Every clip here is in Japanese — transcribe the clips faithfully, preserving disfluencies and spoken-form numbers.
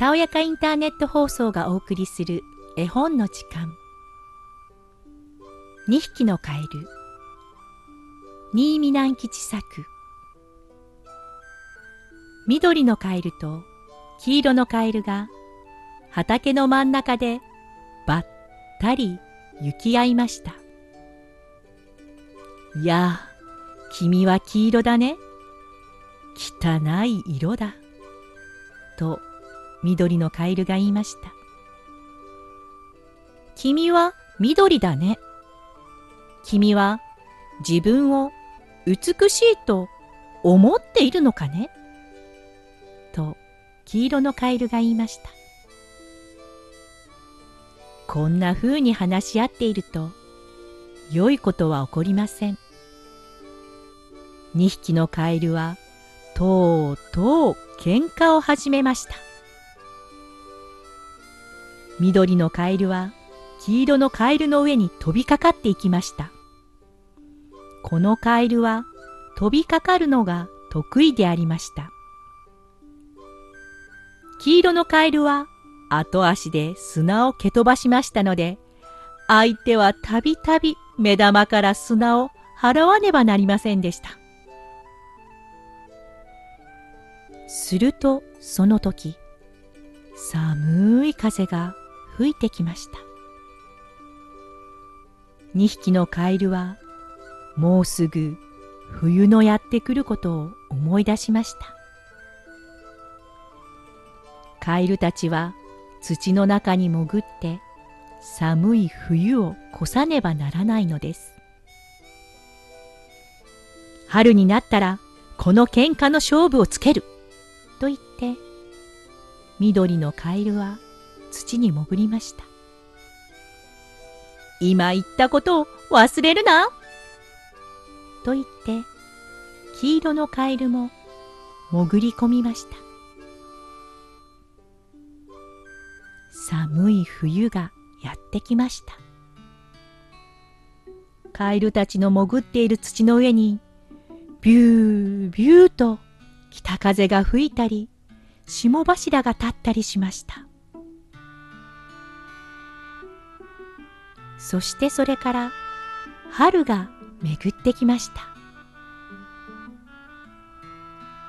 たおやかインターネット放送がお送りする絵本の時間。にひきのカエル、新見南吉作。緑のカエルと黄色のカエルが畑の真ん中でばったり行き合いました。いやあ、君は黄色だね。汚い色だ。と緑のカエルが言いました。君は緑だね。君は自分を美しいと思っているのかね。と黄色のカエルが言いました。こんなふうに話し合っていると良いことは起こりません。にひきのカエルはとうとう喧嘩を始めました。緑のカエルは黄色のカエルの上に飛びかかっていきました。このカエルは飛びかかるのが得意でありました。黄色のカエルは後足で砂を蹴飛ばしましたので、相手はたびたび目玉から砂を払わねばなりませんでした。するとその時、寒い風が吹いてきました。にひきのカエルはもうすぐ冬のやってくることを思い出しました。カエルたちは土の中に潜って寒い冬を越さねばならないのです。春になったらこの喧嘩の勝負をつけると言って、緑のカエルは土に潜りました。今言ったことを忘れるなと言って、黄色のカエルも潜り込みました。寒い冬がやってきました。カエルたちの潜っている土の上に、ビュービューと北風が吹いたり、霜柱が立ったりしました。そしてそれから春が巡ってきました。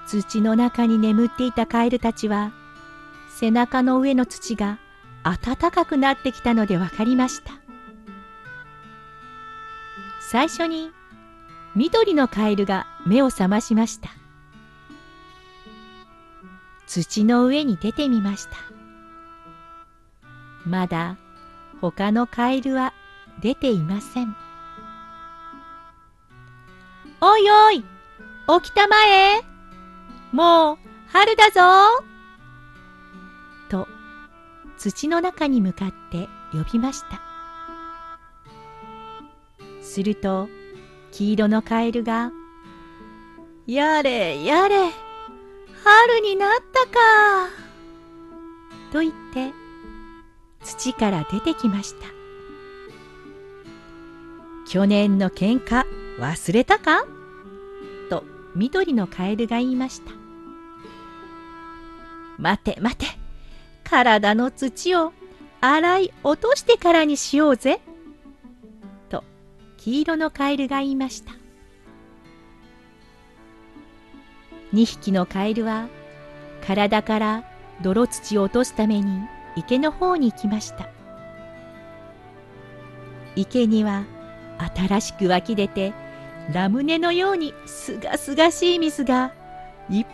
土の中に眠っていたカエルたちは、背中の上の土が暖かくなってきたのでわかりました。最初に緑のカエルが目を覚ましました。土の上に出てみました。まだ他のカエルは出ていません。おいおい、起きたまえ、もう春だぞと土の中に向かって呼びました。すると黄色のカエルが、やれやれ、春になったかと言って土から出てきました。去年の喧嘩忘れたかと緑のカエルが言いました。待て待て、体の土を洗い落としてからにしようぜと黄色のカエルが言いました。にひきのカエルは体から泥土を落とすために池の方に行きました。池には新しく湧き出てラムネのようにすがすがしい水がいっ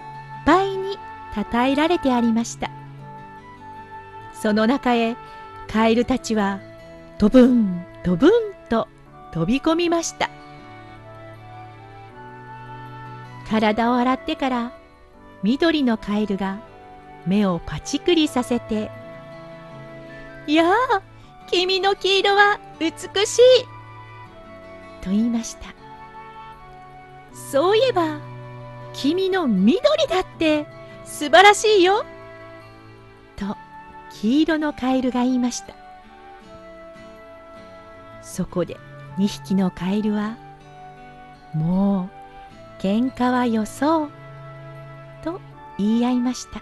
ぱいにたたえられてありました。その中へカエルたちはとぶんとぶんと飛び込みました。体を洗ってから緑のカエルが目をパチクリさせて、いやあ、君の黄色は美しいと言いました。そういえば、君の緑だって素晴らしいよと黄色のカエルが言いました。そこでにひきのカエルは、もう喧嘩はよそうと言い合いました。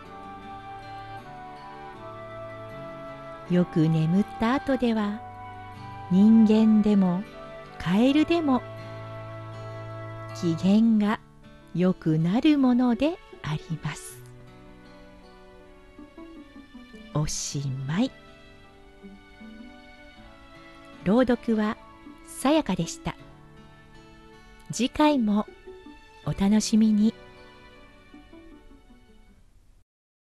よく眠った後では人間でもカエルでも機嫌が良くなるものであります。おしまい。朗読はさやかでした。次回もお楽しみに。